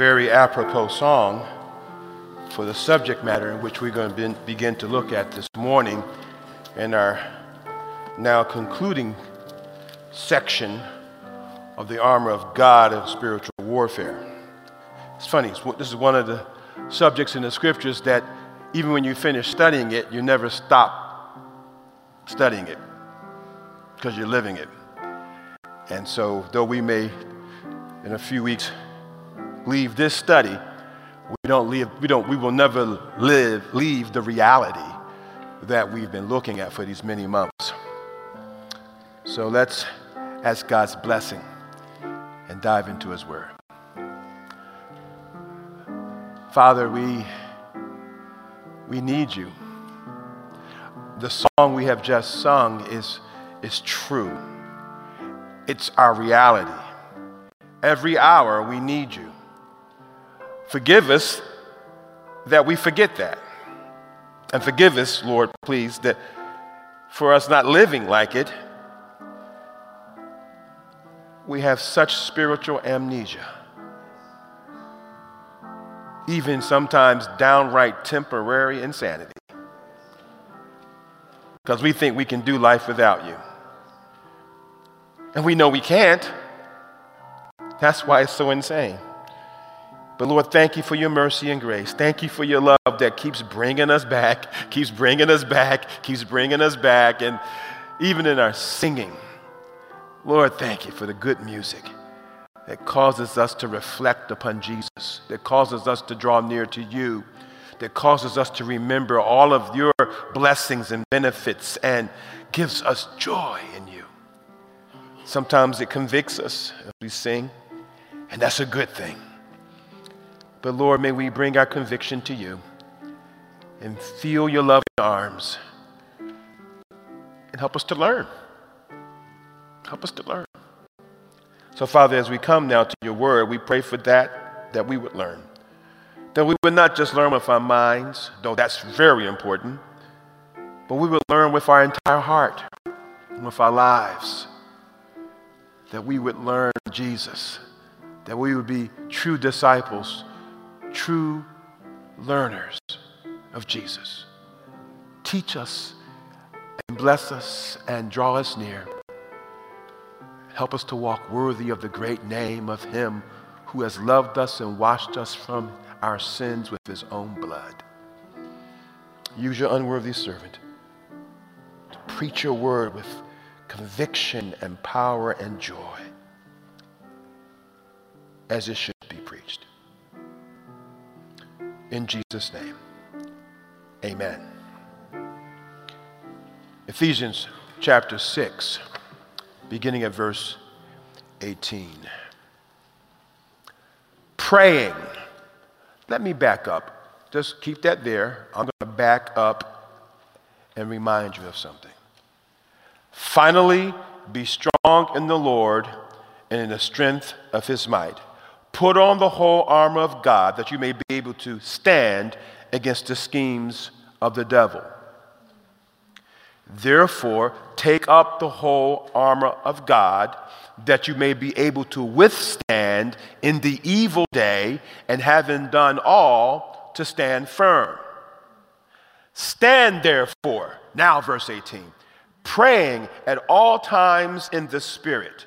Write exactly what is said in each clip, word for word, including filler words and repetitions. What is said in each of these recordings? very apropos song for the subject matter in which we're going to begin to look at this morning in our now concluding section of the armor of God and spiritual warfare. It's funny, this is one of the subjects in the scriptures that even when you finish studying it, you never stop studying it because you're living it. And so though we may in a few weeks leave this study, we don't leave, we don't, we will never live, leave the reality that we've been looking at for these many months. So let's ask God's blessing and dive into His Word. Father, we, we need you. The song we have just sung is, is true. It's our reality. Every hour we need you. Forgive us that we forget that. And forgive us, Lord, please, that for us not living like it, we have such spiritual amnesia. Even sometimes downright temporary insanity. Because we think we can do life without you. And we know we can't. That's why it's so insane. But Lord, thank you for your mercy and grace. Thank you for your love that keeps bringing us back, keeps bringing us back, keeps bringing us back. And even in our singing, Lord, thank you for the good music that causes us to reflect upon Jesus, that causes us to draw near to you, that causes us to remember all of your blessings and benefits and gives us joy in you. Sometimes it convicts us as we sing, and that's a good thing. But Lord, may we bring our conviction to you and feel your loving arms and help us to learn. Help us to learn. So, Father, as we come now to your word, we pray for that, that we would learn. That we would not just learn with our minds, though that's very important, but we would learn with our entire heart and with our lives. That we would learn Jesus. That we would be true disciples, true learners of Jesus. Teach us and bless us and draw us near. Help us to walk worthy of the great name of Him who has loved us and washed us from our sins with His own blood. Use your unworthy servant to preach your word with conviction and power and joy as it should be preached. In Jesus' name, amen. Ephesians chapter six. Beginning at verse eighteen. Praying. Let me back up. Just keep that there. I'm going to back up and remind you of something. Finally, be strong in the Lord and in the strength of His might. Put on the whole armor of God that you may be able to stand against the schemes of the devil. Therefore, take up the whole armor of God, that you may be able to withstand in the evil day, and having done all, to stand firm. Stand therefore, now verse eighteen, praying at all times in the Spirit,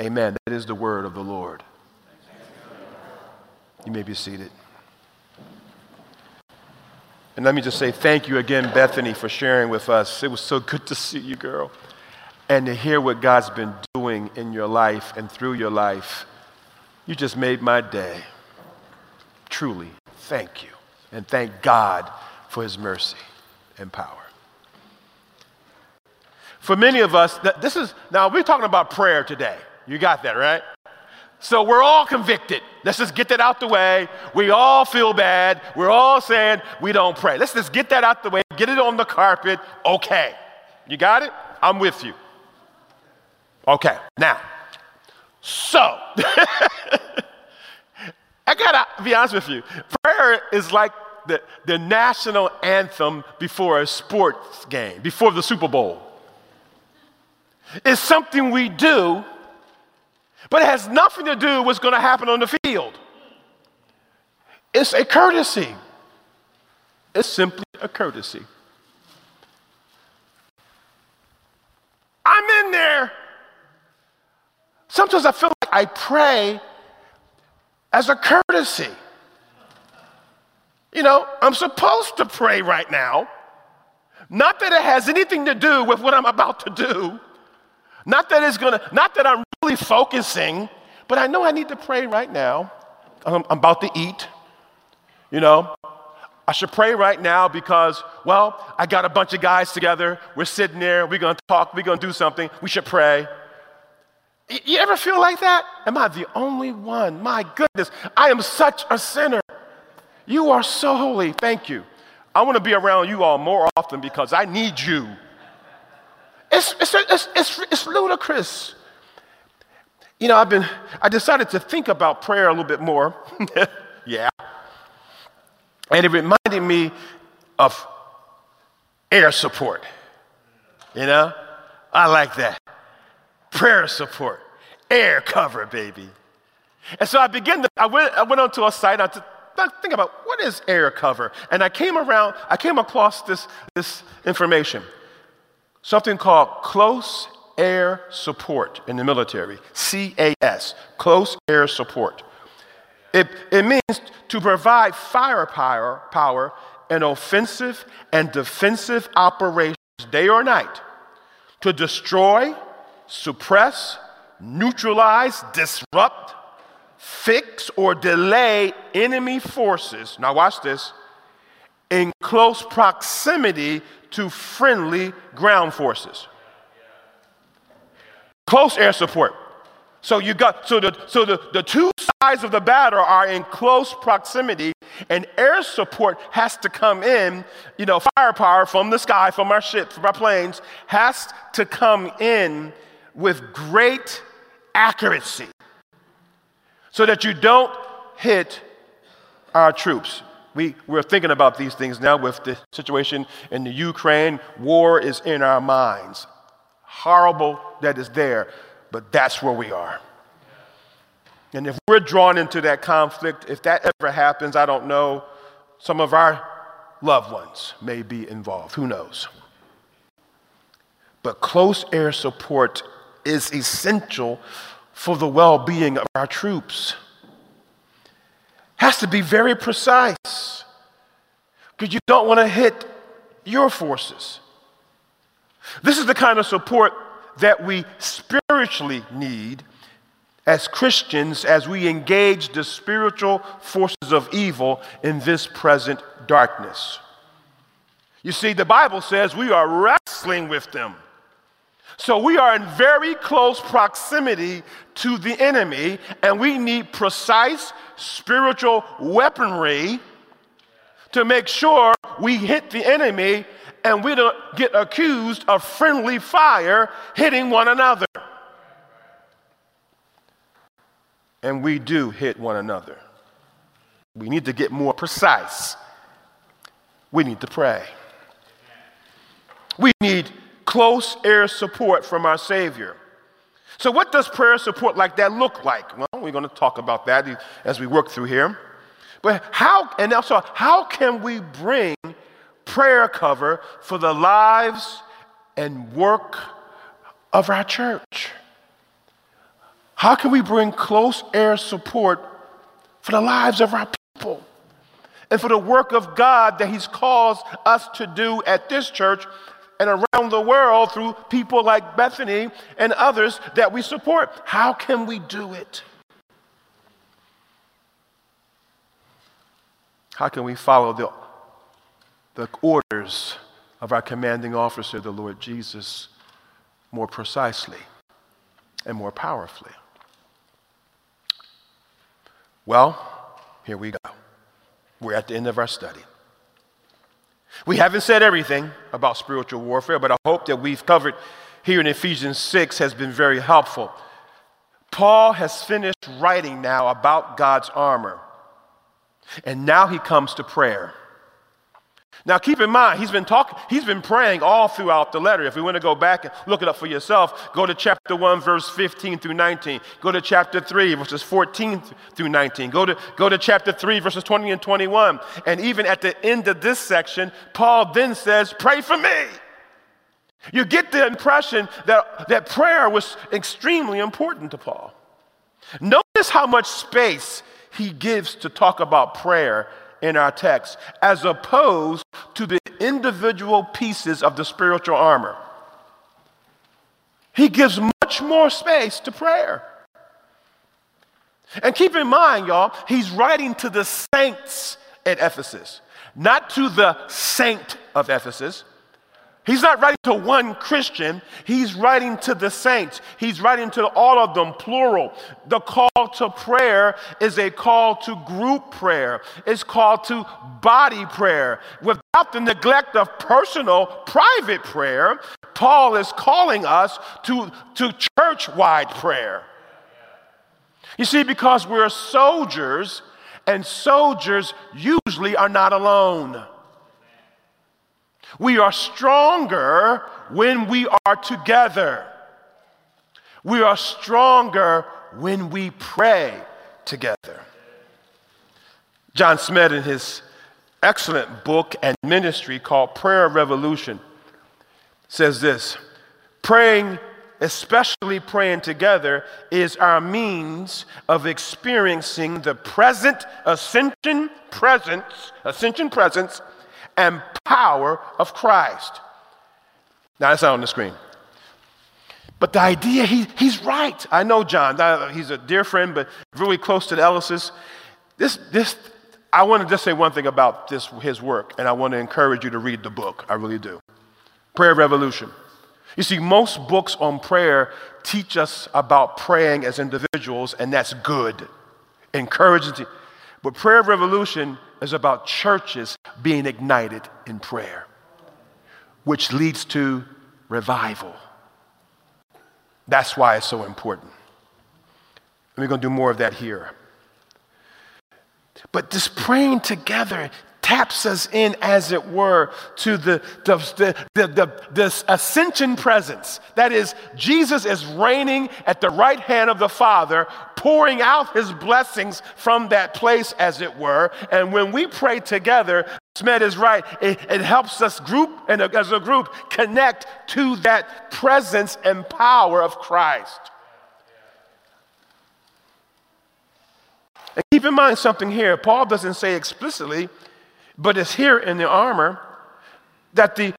Amen. That is the word of the Lord. You may be seated. And let me just say thank you again, Bethany, for sharing with us. It was so good to see you, girl, and to hear what God's been doing in your life and through your life. You just made my day. Truly, thank you. And thank God for His mercy and power. For many of us, this is, now we're talking about prayer today. You got that, right? So we're all convicted. Let's just get that out the way. We all feel bad. We're all saying we don't pray. Let's just get that out the way. Get it on the carpet. Okay. You got it? I'm with you. Okay. Now, so I gotta be honest with you. Prayer is like the, the national anthem before a sports game, before the Super Bowl. It's something we do, but it has nothing to do with what's going to happen on the field. It's a courtesy. It's simply a courtesy. I'm in there. Sometimes I feel like I pray as a courtesy. You know, I'm supposed to pray right now. Not that it has anything to do with what I'm about to do. Not that it's gonna, not that I'm really focusing, but I know I need to pray right now. I'm, I'm about to eat, you know. I should pray right now because, well, I got a bunch of guys together. We're sitting there. We're going to talk. We're going to do something. We should pray. Y- you ever feel like that? Am I the only one? My goodness, I am such a sinner. You are so holy. Thank you. I want to be around you all more often because I need you. It's, it's, it's, it's, it's ludicrous. You know, I've been, I decided to think about prayer a little bit more. Yeah. And it reminded me of air support. You know, I like that. Prayer support, air cover, baby. And so I began to, I went, I went onto a site, I t- think about what is air cover? And I came around, I came across this, this information. Something called close air support in the military, C A S, close air support. It, it means to provide firepower power in offensive and defensive operations day or night to destroy, suppress, neutralize, disrupt, fix, or delay enemy forces. Now watch this. In close proximity to friendly ground forces. Close air support. So you got so the so the, the two sides of the battle are in close proximity, and air support has to come in, you know, firepower from the sky, from our ships, from our planes, has to come in with great accuracy so that you don't hit our troops. We, we're thinking about these things now with the situation in the Ukraine. War is in our minds. Horrible that is there, but that's where we are. And if we're drawn into that conflict, if that ever happens, I don't know, some of our loved ones may be involved. Who knows? But close air support is essential for the well-being of our troops. Has to be very precise because you don't want to hit your forces. This is the kind of support that we spiritually need as Christians as we engage the spiritual forces of evil in this present darkness. You see, the Bible says we are wrestling with them. So we are in very close proximity to the enemy, and we need precise spiritual weaponry to make sure we hit the enemy and we don't get accused of friendly fire hitting one another. And we do hit one another. We need to get more precise. We need to pray. We need close air support from our Savior. So what does prayer support like that look like? Well, we're going to talk about that as we work through here. But how, and also, how can we bring prayer cover for the lives and work of our church? How can we bring close air support for the lives of our people and for the work of God that He's called us to do at this church and around the world through people like Bethany and others that we support? How can we do it? How can we follow the, the orders of our commanding officer, the Lord Jesus, more precisely and more powerfully? Well, here we go. We're at the end of our study. We haven't said everything about spiritual warfare, but I hope that we've covered here in Ephesians six has been very helpful. Paul has finished writing now about God's armor, and now he comes to prayer. Now keep in mind, he's been talking, he's been praying all throughout the letter. If you want to go back and look it up for yourself, go to chapter one, verse fifteen through nineteen. Go to chapter three, verses fourteen through nineteen. Go to, go to chapter three, verses twenty and twenty-one. And even at the end of this section, Paul then says, pray for me. You get the impression that, that prayer was extremely important to Paul. Notice how much space he gives to talk about prayer in our text, as opposed to the individual pieces of the spiritual armor. He gives much more space to prayer. And keep in mind, y'all, he's writing to the saints at Ephesus, not to the saint of Ephesus. He's not writing to one Christian. He's writing to the saints. He's writing to all of them, plural. The call to prayer is a call to group prayer. It's called to body prayer. Without the neglect of personal, private prayer, Paul is calling us to, to church-wide prayer. You see, because we're soldiers, and soldiers usually are not alone. We are stronger when we are together. We are stronger when we pray together. John Smed, in his excellent book and ministry called Prayer Revolution, says this: praying, especially praying together, is our means of experiencing the present ascension presence, ascension presence, and power of Christ. Now, that's not on the screen. But the idea, he, he's right. I know John. He's a dear friend, but really close to the Ellises. This, this, I want to just say one thing about this, his work, and I want to encourage you to read the book. I really do. Prayer Revolution. You see, most books on prayer teach us about praying as individuals, and that's good. Encouraging. But Prayer Revolution is about churches being ignited in prayer, which leads to revival. That's why it's so important. And we're going to do more of that here. But this praying together taps us in, as it were, to the, the, the, the, the ascension presence. That is, Jesus is reigning at the right hand of the Father, pouring out his blessings from that place, as it were. And when we pray together, Smed is right, it, it helps us group, and as a group, connect to that presence and power of Christ. And keep in mind something here. Paul doesn't say explicitly, but it's here in the armor that the,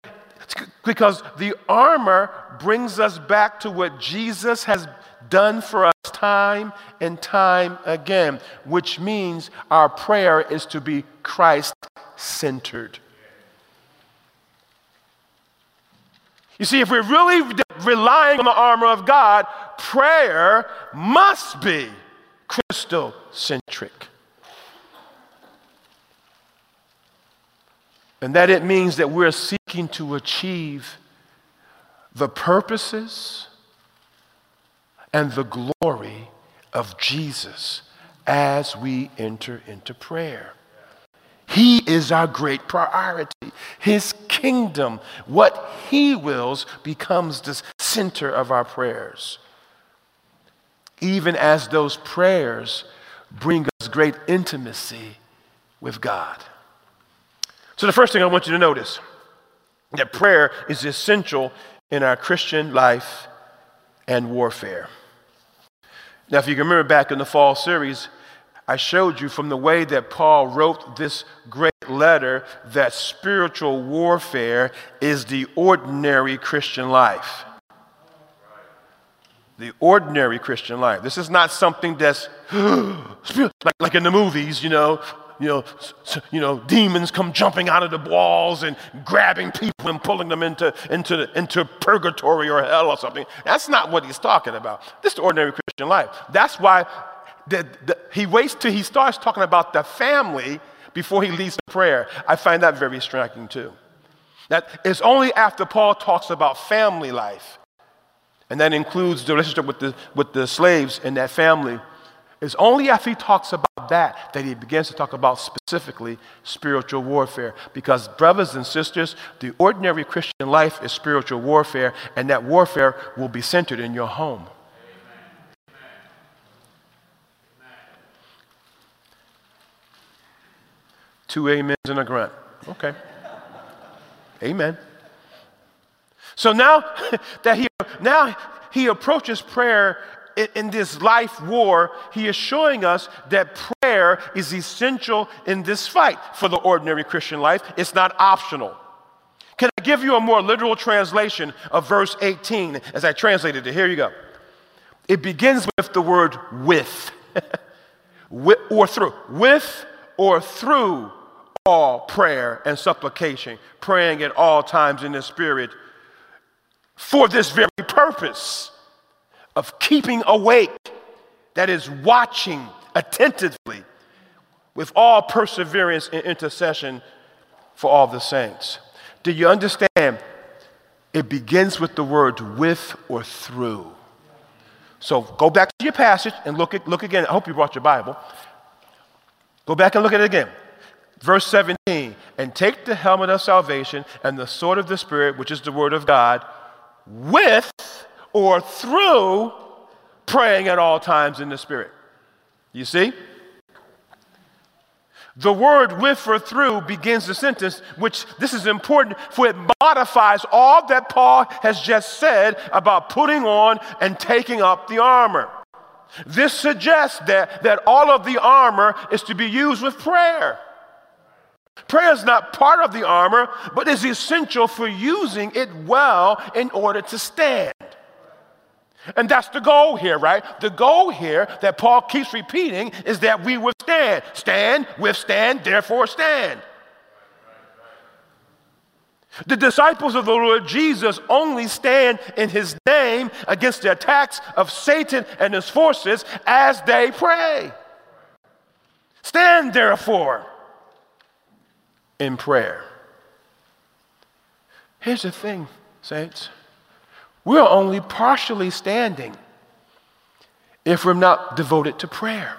because the armor brings us back to what Jesus has done for us time and time again, which means our prayer is to be Christ-centered. You see, if we're really relying on the armor of God, prayer must be Christocentric. And that it means that we're seeking to achieve the purposes and the glory of Jesus as we enter into prayer. He is our great priority. His kingdom, what he wills, becomes the center of our prayers. Even as those prayers bring us great intimacy with God. So the first thing I want you to notice, that prayer is essential in our Christian life and warfare. Now, if you can remember back in the fall series, I showed you from the way that Paul wrote this great letter that spiritual warfare is the ordinary Christian life. The ordinary Christian life. This is not something that's like, like in the movies, you know, You know, you know, demons come jumping out of the walls and grabbing people and pulling them into, into, the, into purgatory or hell or something. That's not what he's talking about. This is the ordinary Christian life. That's why the, the, he waits till he starts talking about the family before he leads to prayer. I find that very striking too. That it's only after Paul talks about family life, and that includes the relationship with the, with the slaves in that family, it's only after he talks about that that he begins to talk about specifically spiritual warfare. Because brothers and sisters, the ordinary Christian life is spiritual warfare, and that warfare will be centered in your home. Two amens and a grunt. Okay. Amen. So now that he now he approaches prayer in, in this life war, he is showing us that prayer is essential in this fight for the ordinary Christian life. It's not optional. Can I give you a more literal translation of verse eighteen as I translated it? Here you go. It begins with the word with, with or through. With or through all prayer and supplication, praying at all times in the Spirit, for this very purpose of keeping awake, that is watching attentively with all perseverance and intercession for all the saints. Do you understand? It begins with the word with or through. So go back to your passage and look at, look again. I hope you brought your Bible. Go back and look at it again. Verse seventeen, and take the helmet of salvation and the sword of the Spirit, which is the word of God, with or through praying at all times in the Spirit. You see? The word with or through begins the sentence, which this is important, for it modifies all that Paul has just said about putting on and taking up the armor. This suggests that, that all of the armor is to be used with prayer. Prayer is not part of the armor, but is essential for using it well in order to stand. And that's the goal here, right? The goal here that Paul keeps repeating is that we withstand. Stand, withstand, therefore stand. The disciples of the Lord Jesus only stand in his name against the attacks of Satan and his forces as they pray. Stand, therefore, in prayer. Here's the thing, saints. We're only partially standing if we're not devoted to prayer.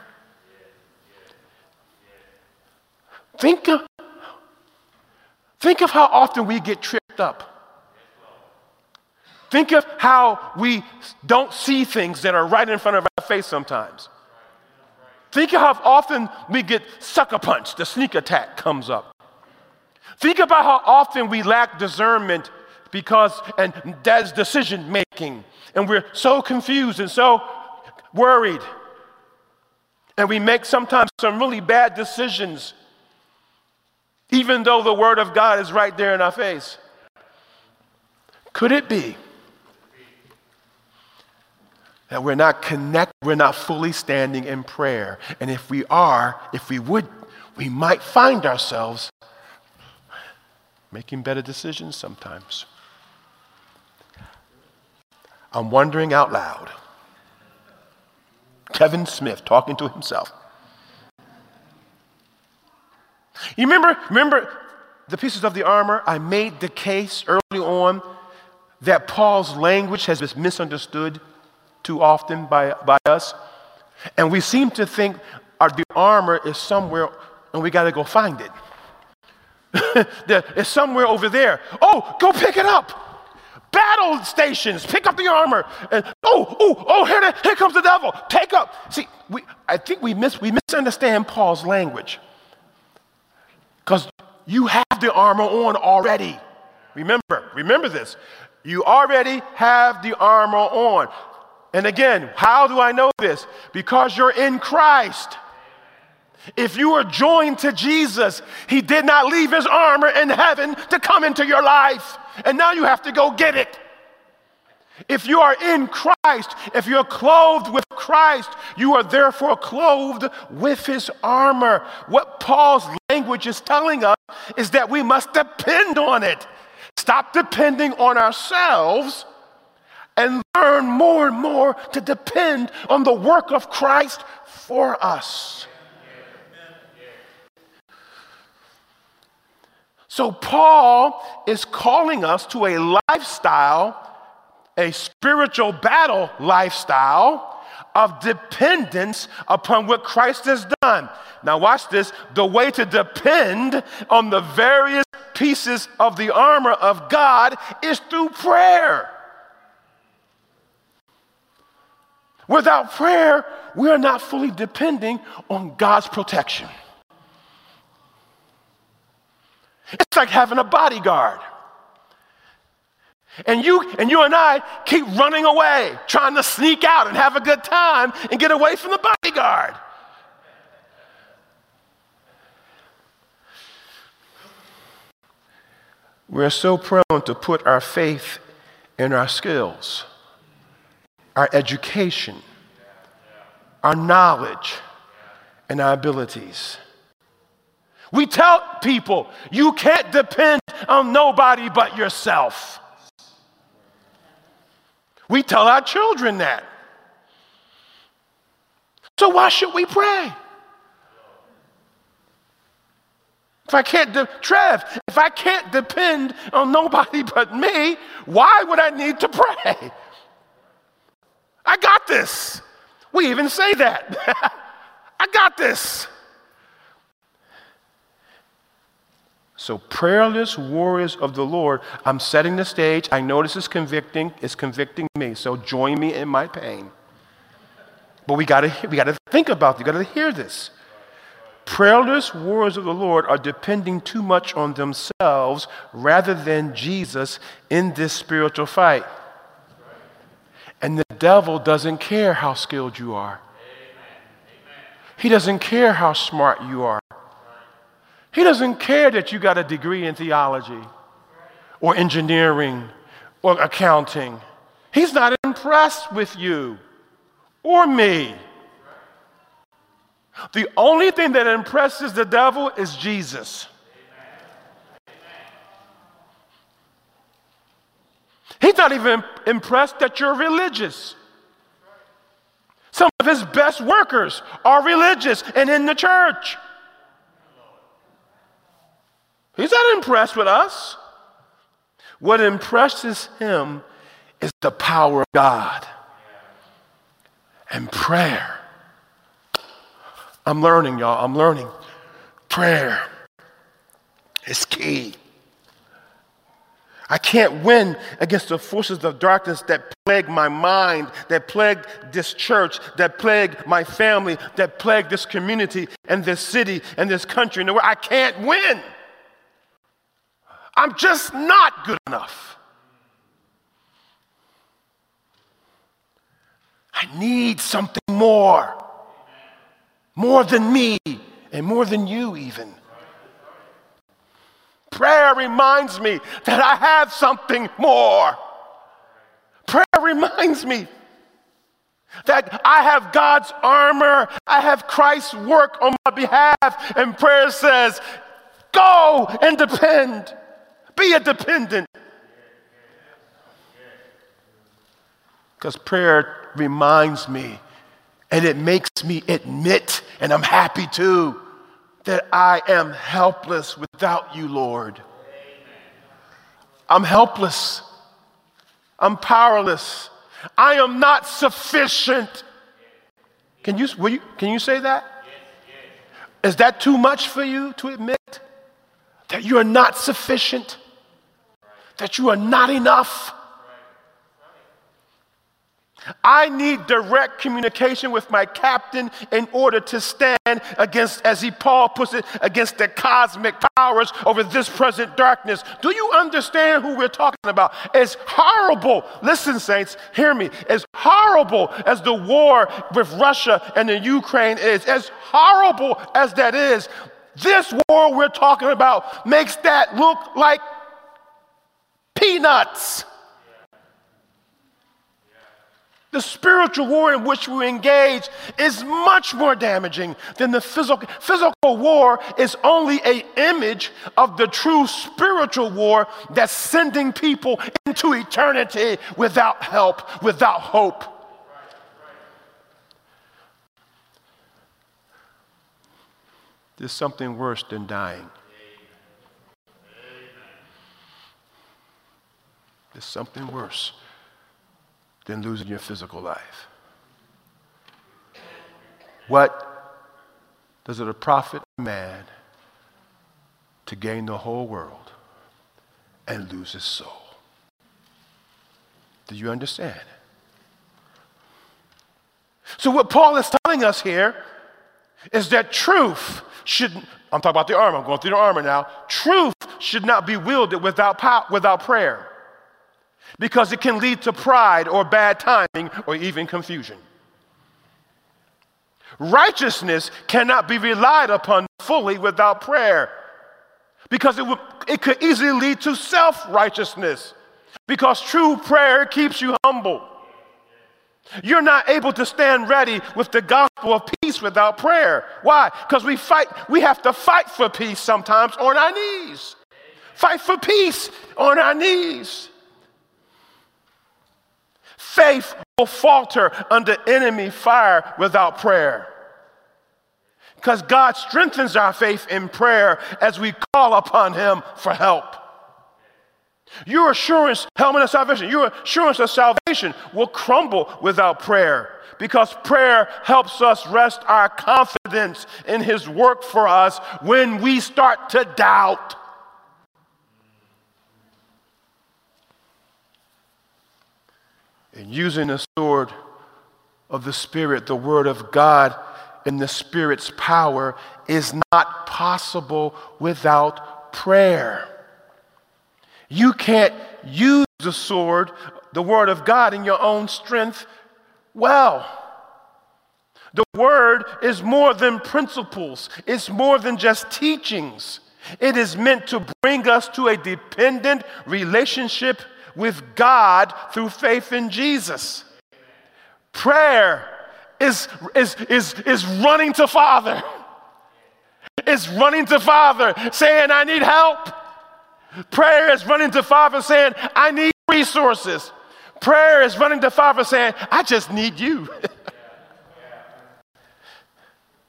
Think of, think of how often we get tripped up. Think of how we don't see things that are right in front of our face sometimes. Think of how often we get sucker punched, the sneak attack comes up. Think about how often we lack discernment because, and that's decision making, and we're so confused and so worried, and we make sometimes some really bad decisions, even though the Word of God is right there in our face. Could it be that we're not connected, we're not fully standing in prayer? And if we are, if we would, we might find ourselves making better decisions sometimes. I'm wondering out loud. Kevin Smith talking to himself. You remember, remember the pieces of the armor? I made the case early on that Paul's language has been misunderstood too often by, by us. And we seem to think our, the armor is somewhere and we got to go find it. It's somewhere over there. Oh, go pick it up. Battle stations, pick up the armor. And, oh, oh, oh, here, the, here comes the devil. Take up. See, we, I think we, mis, we misunderstand Paul's language. Because you have the armor on already. Remember, remember this. You already have the armor on. And again, how do I know this? Because you're in Christ. If you are joined to Jesus, he did not leave his armor in heaven to come into your life. And now you have to go get it. If you are in Christ, if you're clothed with Christ, you are therefore clothed with his armor. What Paul's language is telling us is that we must depend on it. Stop depending on ourselves and learn more and more to depend on the work of Christ for us. So Paul is calling us to a lifestyle, a spiritual battle lifestyle of dependence upon what Christ has done. Now watch this. The way to depend on the various pieces of the armor of God is through prayer. Without prayer, we are not fully depending on God's protection. It's like having a bodyguard. And you and you and I keep running away, trying to sneak out and have a good time and get away from the bodyguard. We're so prone to put our faith in our skills, our education, our knowledge, and our abilities. We tell people, you can't depend on nobody but yourself. We tell our children that. So why should we pray? If I can't, de- Trev, if I can't depend on nobody but me, why would I need to pray? I got this. We even say that. I got this. So prayerless warriors of the Lord, I'm setting the stage. I know this is convicting. It's convicting me. So join me in my pain. But we gotta we gotta think about this. We gotta hear this. Prayerless warriors of the Lord are depending too much on themselves rather than Jesus in this spiritual fight. And the devil doesn't care how skilled you are. He doesn't care how smart you are. He doesn't care that you got a degree in theology or engineering or accounting. He's not impressed with you or me. The only thing that impresses the devil is Jesus. He's not even impressed that you're religious. Some of his best workers are religious and in the church. He's not impressed with us. What impresses him is the power of God and prayer. I'm learning, y'all. I'm learning. Prayer is key. I can't win against the forces of darkness that plague my mind, that plague this church, that plague my family, that plague this community and this city and this country and the world. I can't win. I'm just not good enough. I need something more. More than me and more than you even. Prayer reminds me that I have something more. Prayer reminds me that I have God's armor. I have Christ's work on my behalf. And prayer says, go and depend. Be a dependent. Because prayer reminds me and it makes me admit, and I'm happy too, that I am helpless without you, Lord. I'm helpless. I'm powerless. I am not sufficient. Can you, will you, can you say that? Is that too much for you to admit? That you are not sufficient? That you are not enough. I need direct communication with my captain in order to stand against, as he Paul puts it, against the cosmic powers over this present darkness. Do you understand who we're talking about? As horrible, listen, saints, hear me, as horrible as the war with Russia and the Ukraine is, as horrible as that is, this war we're talking about makes that look like peanuts. Yeah. Yeah. The spiritual war in which we engage is much more damaging than the physical. Physical war is only an image of the true spiritual war that's sending people into eternity without help, without hope. Right, right. There's something worse than dying. There's something worse than losing your physical life. What does it profit a man to gain the whole world and lose his soul? Do you understand? So what Paul is telling us here is that truth should, I'm talking about the armor, I'm going through the armor now, truth should not be wielded without power, without prayer, because it can lead to pride or bad timing or even confusion. Righteousness cannot be relied upon fully without prayer, because it, would, it could easily lead to self-righteousness, because true prayer keeps you humble. You're not able to stand ready with the gospel of peace without prayer. Why? Because we fight, we have to fight for peace sometimes on our knees. Fight for peace on our knees. Faith will falter under enemy fire without prayer, because God strengthens our faith in prayer as we call upon him for help. Your assurance, helmet of salvation, your assurance of salvation will crumble without prayer, because prayer helps us rest our confidence in his work for us when we start to doubt. And using the sword of the Spirit, the Word of God, and the Spirit's power is not possible without prayer. You can't use the sword, the Word of God, in your own strength well. The Word is more than principles. It's more than just teachings. It is meant to bring us to a dependent relationship with God through faith in Jesus. Prayer is, is, is, is running to Father. It's running to Father saying, I need help. Prayer is running to Father saying, I need resources. Prayer is running to Father saying, I just need you.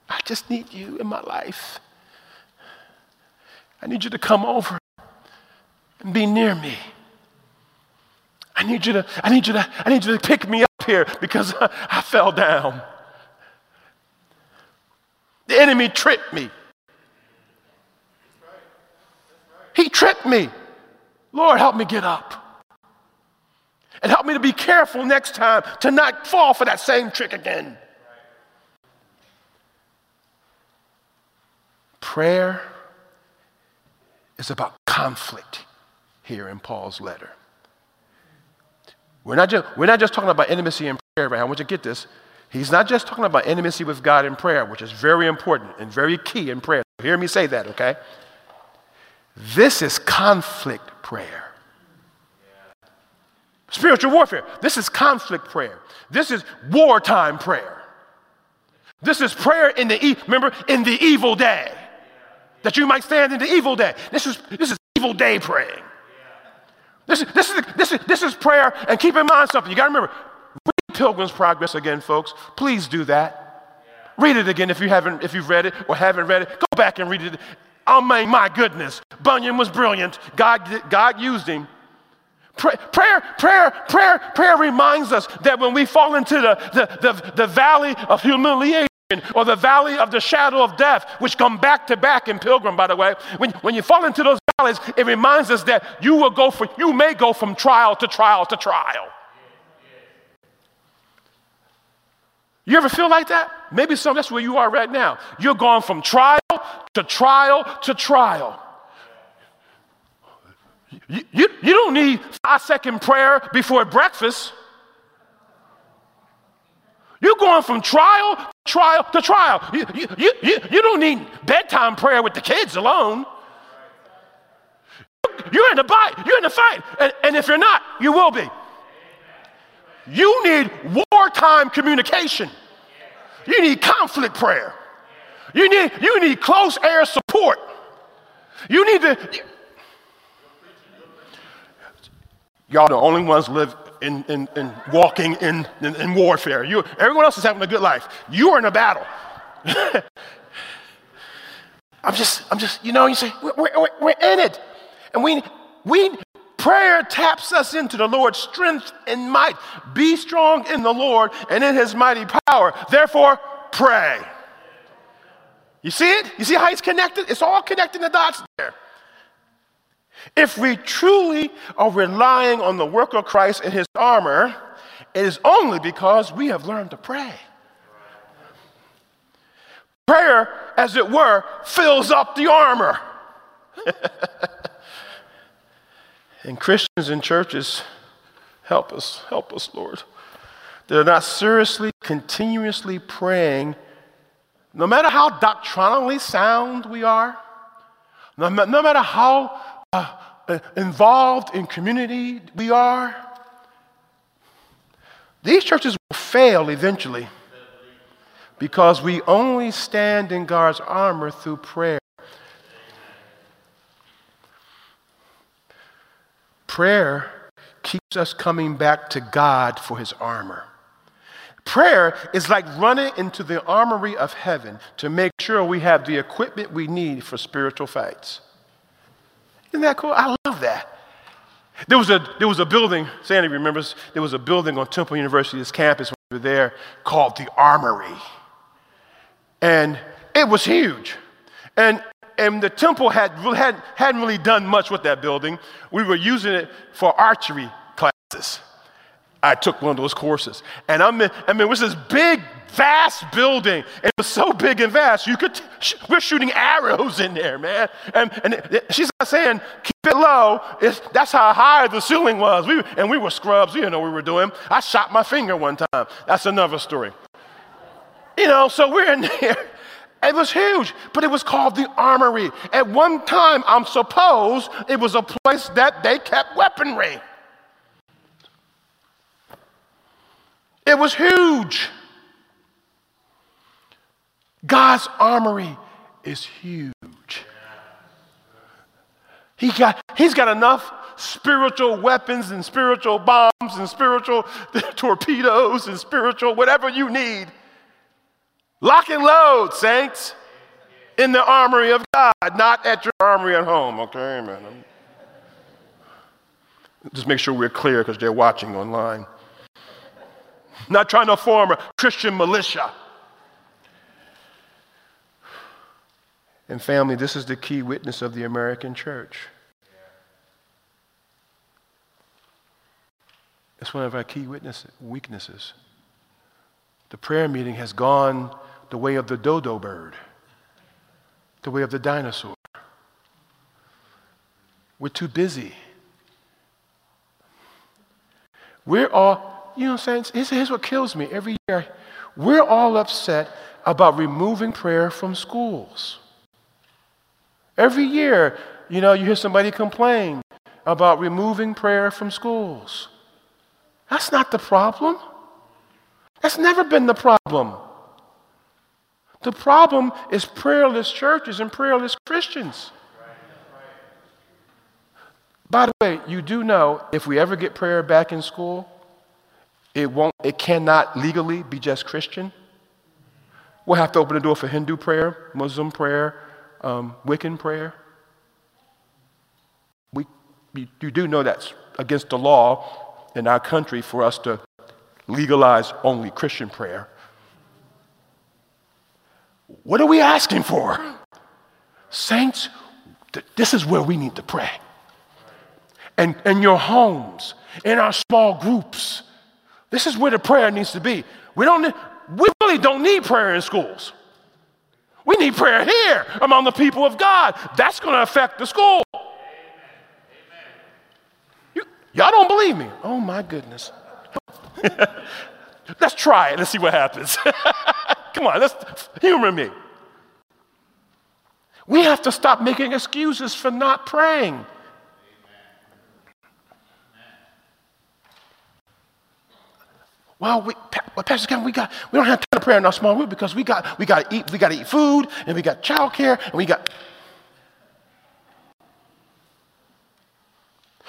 I just need you in my life. I need you to come over and be near me. I need you to, I need you to, I need you to pick me up here, because I, I fell down. The enemy tripped me. He tripped me. Lord, help me get up. And help me to be careful next time to not fall for that same trick again. Prayer is about conflict here in Paul's letter. We're not, just, we're not just talking about intimacy in prayer, right? I want you to get this. He's not just talking about intimacy with God in prayer, which is very important and very key in prayer. Hear me say that, okay? This is conflict prayer. Spiritual warfare. This is conflict prayer. This is wartime prayer. This is prayer in the, e- remember, in the evil day, that you might stand in the evil day. This is, this is evil day praying. This, this, is, this, is, this is prayer, and keep in mind something. You got to remember, read Pilgrim's Progress again, folks. Please do that. Yeah. Read it again if you haven't, if you've read it or haven't read it. Go back and read it. Oh my, my goodness, Bunyan was brilliant. God, God used him. Pray, prayer, prayer, prayer, prayer reminds us that when we fall into the, the, the, the valley of humiliation, or the valley of the shadow of death, which come back to back in Pilgrim, by the way. When, when you fall into those valleys, it reminds us that you will go for, you may go from trial to trial to trial. You ever feel like that? Maybe some, that's where you are right now. You're going from trial to trial to trial. You, you, you don't need five-second prayer before breakfast. You're going from trial to trial to trial. You, you, you, you don't need bedtime prayer with the kids alone. You're in the fight. You're in the fight. And, and if you're not, you will be. You need wartime communication. You need conflict prayer. You need, you need close air support. You need to... You, y'all are the only ones live... In, in, in walking in, in, in warfare. You, everyone else is having a good life. You are in a battle. I'm just, I'm just, you know, you say, we're, we're, we're in it. And we, we, prayer taps us into the Lord's strength and might. Be strong in the Lord and in his mighty power. Therefore, pray. You see it? You see how it's connected? It's all connecting the dots there. If we truly are relying on the work of Christ and his armor, it is only because we have learned to pray. Prayer, as it were, fills up the armor. And Christians and churches, help us, help us, Lord. They're not seriously, continuously praying, no matter how doctrinally sound we are, no, no matter how uh, involved in community we are, these churches will fail eventually because we only stand in God's armor through prayer. Prayer keeps us coming back to God for his armor. Prayer is like running into the armory of heaven to make sure we have the equipment we need for spiritual fights. Isn't that cool? I love that. There was a, there was a building, Sandy remembers, there was a building on Temple University's campus when we were there called the Armory. And it was huge. And And the temple had, had, hadn't really done much with that building. We were using it for archery classes. I took one of those courses. And I'm in, I mean, it was this big, vast building. It was so big and vast, you could, sh- we're shooting arrows in there, man. And, and it, it, she's not saying, keep it low. It's, that's how high the ceiling was. We, and we were scrubs. We didn't know what we were doing. I shot my finger one time. That's another story. You know, so we're in there. It was huge, but it was called the Armory. At one time, I'm supposed it was a place that they kept weaponry. It was huge. God's armory is huge. He got, he's got enough spiritual weapons and spiritual bombs and spiritual torpedoes and spiritual whatever you need. Lock and load, saints, in the armory of God, not at your armory at home. Okay, man. Just make sure we're clear because they're watching online. Not trying to form a Christian militia. And family, this is the key witness of the American church. It's one of our key witness weaknesses. The prayer meeting has gone the way of the dodo bird, the way of the dinosaur. We're too busy. We're all, you know what I'm saying? Here's what kills me every year. We're all upset about removing prayer from schools. Every year, you know, you hear somebody complain about removing prayer from schools. That's not the problem. That's never been the problem. The problem is prayerless churches and prayerless Christians. By the way, you do know if we ever get prayer back in school, it won't, it cannot legally be just Christian. We'll have to open the door for Hindu prayer, Muslim prayer, um, Wiccan prayer. We, you, you do know that's against the law in our country for us to legalize only Christian prayer. What are we asking for? Saints, th- this is where we need to pray. And in your homes, in our small groups, this is where the prayer needs to be. We don't. Ne- we really don't need prayer in schools. We need prayer here among the people of God. That's going to affect the school. Amen. Amen. You, y'all don't believe me. Oh, my goodness. Let's try it. Let's see what happens. Come on, let's humor me. We have to stop making excuses for not praying. Amen. Amen. Well, we, well, Pastor Kevin, we got we don't have time to pray in our small group because we got we got to eat we got to eat food and we got childcare and we got.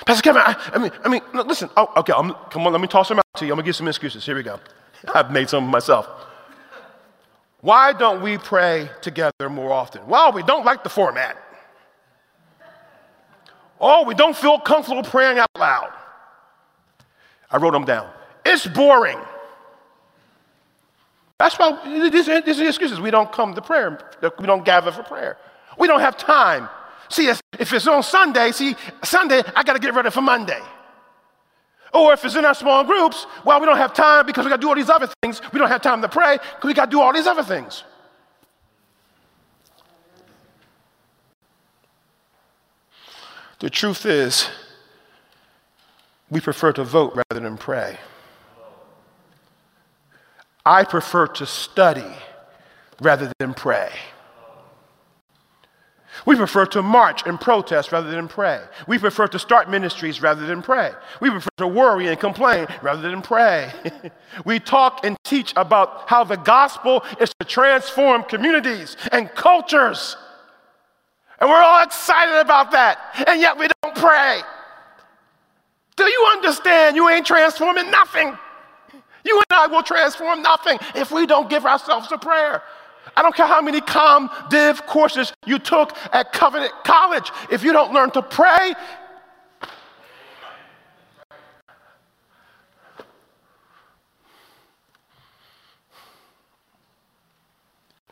Pastor Kevin, I, I mean, I mean, listen. Oh, okay, I'm, come on, let me toss them out to you. I'm gonna give some excuses. Here we go. I've made some myself. Why don't we pray together more often? Well, we don't like the format. Oh, we don't feel comfortable praying out loud. I wrote them down. It's boring. That's why these are the excuses. We don't come to prayer. We don't gather for prayer. We don't have time. See, if it's on Sunday, see, Sunday, I got to get ready for Monday. Or if it's in our small groups, well, we don't have time because we got to do all these other things. We don't have time to pray because we got to do all these other things. The truth is, we prefer to vote rather than pray. I prefer to study rather than pray. We prefer to march and protest rather than pray. We prefer to start ministries rather than pray. We prefer to worry and complain rather than pray. We talk and teach about how the gospel is to transform communities and cultures. And we're all excited about that, and yet we don't pray. Do you understand you ain't transforming nothing? You and I will transform nothing if we don't give ourselves to prayer. I don't care how many com div courses you took at Covenant College. If you don't learn to pray,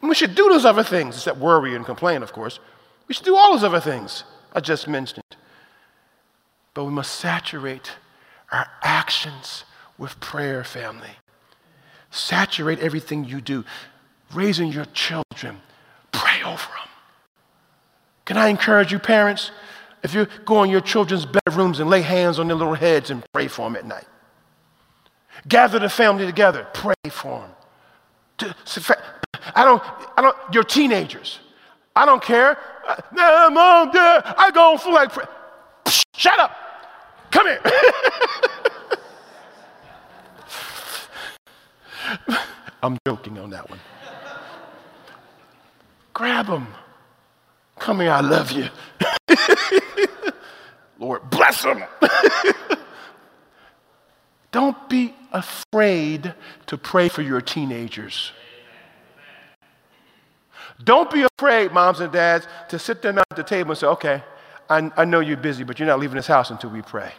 we should do those other things, except worry and complain, of course. We should do all those other things I just mentioned. But we must saturate our actions with prayer, family. Saturate everything you do. Raising your children, pray over them. Can I encourage you, parents? If you go in your children's bedrooms and lay hands on their little heads and pray for them at night. Gather the family together, pray for them. I don't, I don't, you're teenagers. I don't care. No, Mom, Dad, I don't feel like praying. Shut up. Come here. I'm joking on that one. Grab them. Come here, I love you. Lord, bless them. Don't be afraid to pray for your teenagers. Don't be afraid, moms and dads, to sit down at the table and say, okay, I, I know you're busy, but you're not leaving this house until we pray. That's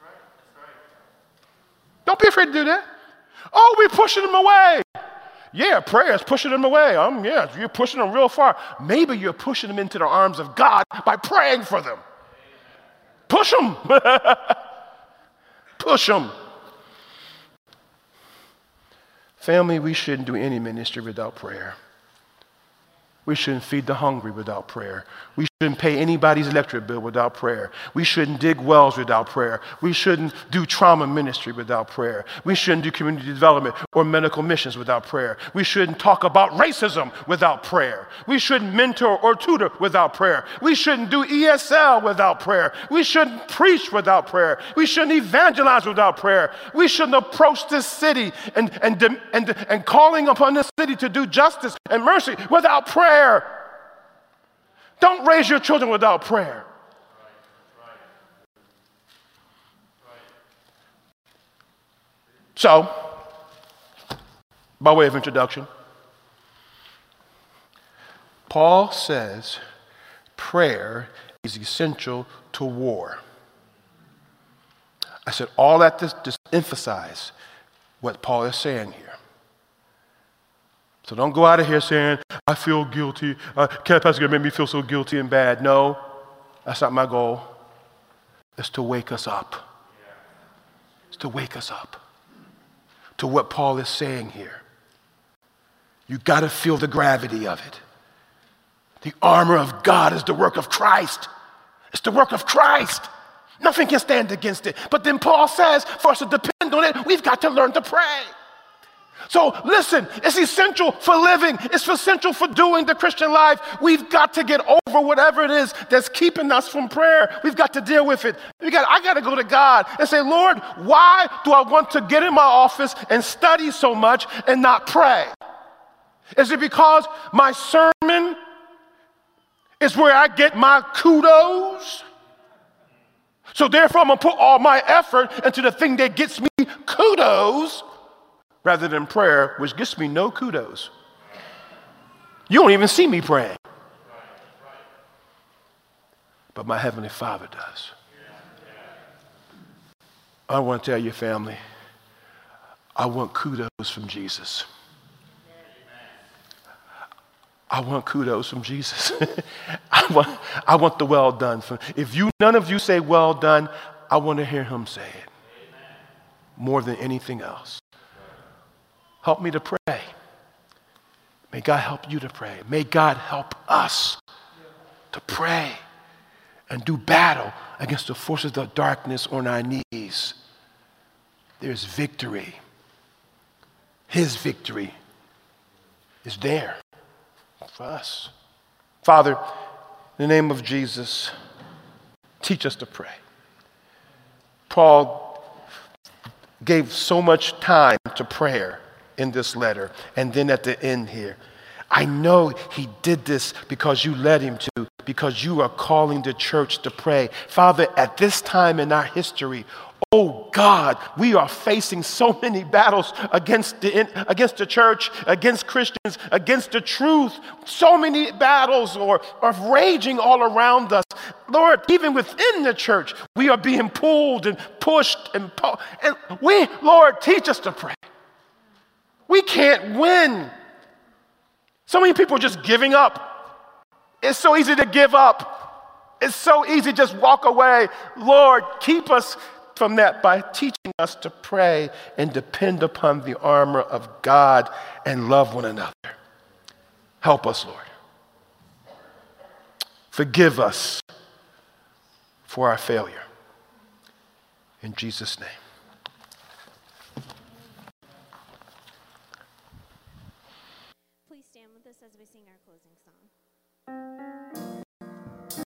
right. That's right. Don't be afraid to do that. Oh, we're pushing them away. Yeah, prayer is pushing them away. Um, yeah, you're pushing them real far. Maybe you're pushing them into the arms of God by praying for them. Push them. Push them. Family, we shouldn't do any ministry without prayer. We shouldn't feed the hungry without prayer. We shouldn't pay anybody's electric bill without prayer. We shouldn't dig wells without prayer. We shouldn't do trauma ministry without prayer. We shouldn't do community development or medical missions without prayer. We shouldn't talk about racism without prayer. We shouldn't mentor or tutor without prayer. We shouldn't do E S L without prayer. We shouldn't preach without prayer. We shouldn't evangelize without prayer. We shouldn't approach this city and, and, and, and calling upon this city to do justice and mercy without prayer. Don't raise your children without prayer. So, by way of introduction, Paul says prayer is essential to war. I said all that to just emphasize what Paul is saying here. So don't go out of here saying, I feel guilty. Uh, Pastor Gary made me feel so guilty and bad. No, that's not my goal. It's to wake us up. It's to wake us up to what Paul is saying here. You got to feel the gravity of it. The armor of God is the work of Christ. It's the work of Christ. Nothing can stand against it. But then Paul says, for us to depend on it, we've got to learn to pray. So listen, it's essential for living. It's essential for doing the Christian life. We've got to get over whatever it is that's keeping us from prayer. We've got to deal with it. We got, I got to go to God and say, Lord, why do I want to get in my office and study so much and not pray? Is it because my sermon is where I get my kudos? So therefore, I'm going to put all my effort into the thing that gets me kudos, rather than prayer, which gets me no kudos. You don't even see me praying. But my Heavenly Father does. I want to tell your family, I want kudos from Jesus. I want kudos from Jesus. I want, I want the well done. From, if you, none of you say well done, I want to hear him say it more than anything else. Help me to pray. May God help you to pray. May God help us to pray and do battle against the forces of darkness on our knees. There's victory. His victory is there for us. Father, in the name of Jesus, teach us to pray. Paul gave so much time to prayer in this letter, and then at the end here. I know he did this because you led him to, because you are calling the church to pray. Father, at this time in our history, oh God, we are facing so many battles against the, against the church, against Christians, against the truth. So many battles are, are raging all around us. Lord, even within the church, we are being pulled and pushed and pulled. And we, Lord, teach us to pray. We can't win. So many people are just giving up. It's so easy to give up. It's so easy to just walk away. Lord, keep us from that by teaching us to pray and depend upon the armor of God and love one another. Help us, Lord. Forgive us for our failure. In Jesus' name. Please stand with us as we sing our closing song.